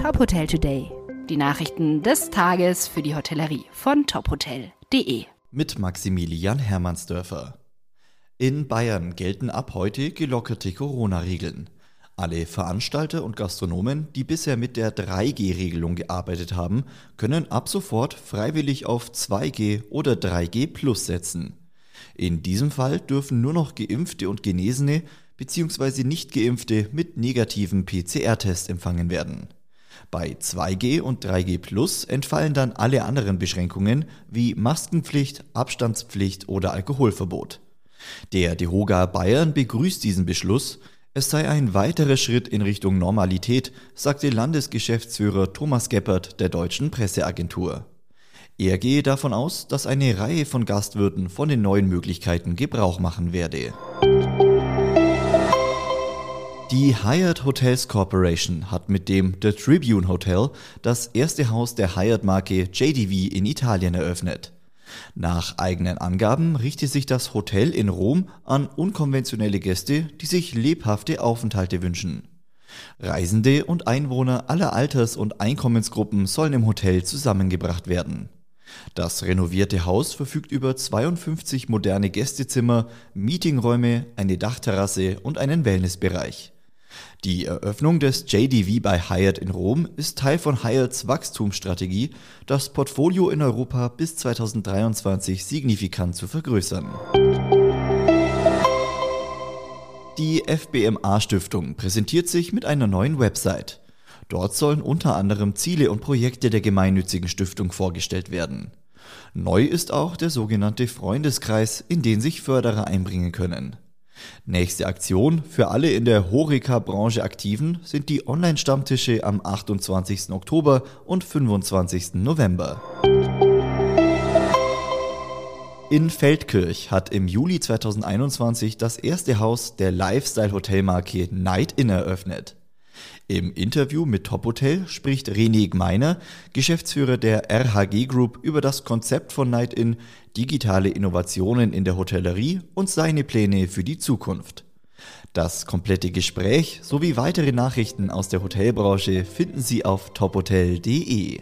Tophotel Today. Die Nachrichten des Tages für die Hotellerie von tophotel.de. Mit Maximilian Hermannsdörfer. In Bayern gelten ab heute gelockerte Corona-Regeln. Alle Veranstalter und Gastronomen, die bisher mit der 3G-Regelung gearbeitet haben, können ab sofort freiwillig auf 2G oder 3G Plus setzen. In diesem Fall dürfen nur noch Geimpfte und Genesene bzw. Nicht-Geimpfte mit negativem PCR-Test empfangen werden. Bei 2G und 3G Plus entfallen dann alle anderen Beschränkungen wie Maskenpflicht, Abstandspflicht oder Alkoholverbot. Der DEHOGA Bayern begrüßt diesen Beschluss. Es sei ein weiterer Schritt in Richtung Normalität, sagte Landesgeschäftsführer Thomas Geppert der Deutschen Presseagentur. Er gehe davon aus, dass eine Reihe von Gastwirten von den neuen Möglichkeiten Gebrauch machen werde. Die Hyatt Hotels Corporation hat mit dem The Tribune Hotel das erste Haus der Hyatt-Marke JDV in Italien eröffnet. Nach eigenen Angaben richte sich das Hotel in Rom an unkonventionelle Gäste, die sich lebhafte Aufenthalte wünschen. Reisende und Einwohner aller Alters- und Einkommensgruppen sollen im Hotel zusammengebracht werden. Das renovierte Haus verfügt über 52 moderne Gästezimmer, Meetingräume, eine Dachterrasse und einen Wellnessbereich. Die Eröffnung des JDV bei Hyatt in Rom ist Teil von Hyatts Wachstumsstrategie, das Portfolio in Europa bis 2023 signifikant zu vergrößern. Die FBMA-Stiftung präsentiert sich mit einer neuen Website. Dort sollen unter anderem Ziele und Projekte der gemeinnützigen Stiftung vorgestellt werden. Neu ist auch der sogenannte Freundeskreis, in den sich Förderer einbringen können. Nächste Aktion für alle in der Horeca-Branche Aktiven sind die Online-Stammtische am 28. Oktober und 25. November. In Feldkirch hat im Juli 2021 das erste Haus der Lifestyle-Hotelmarke Night Inn eröffnet. Im Interview mit Tophotel spricht René Gmeiner, Geschäftsführer der RHG Group, über das Konzept von Night Inn, digitale Innovationen in der Hotellerie und seine Pläne für die Zukunft. Das komplette Gespräch sowie weitere Nachrichten aus der Hotelbranche finden Sie auf tophotel.de.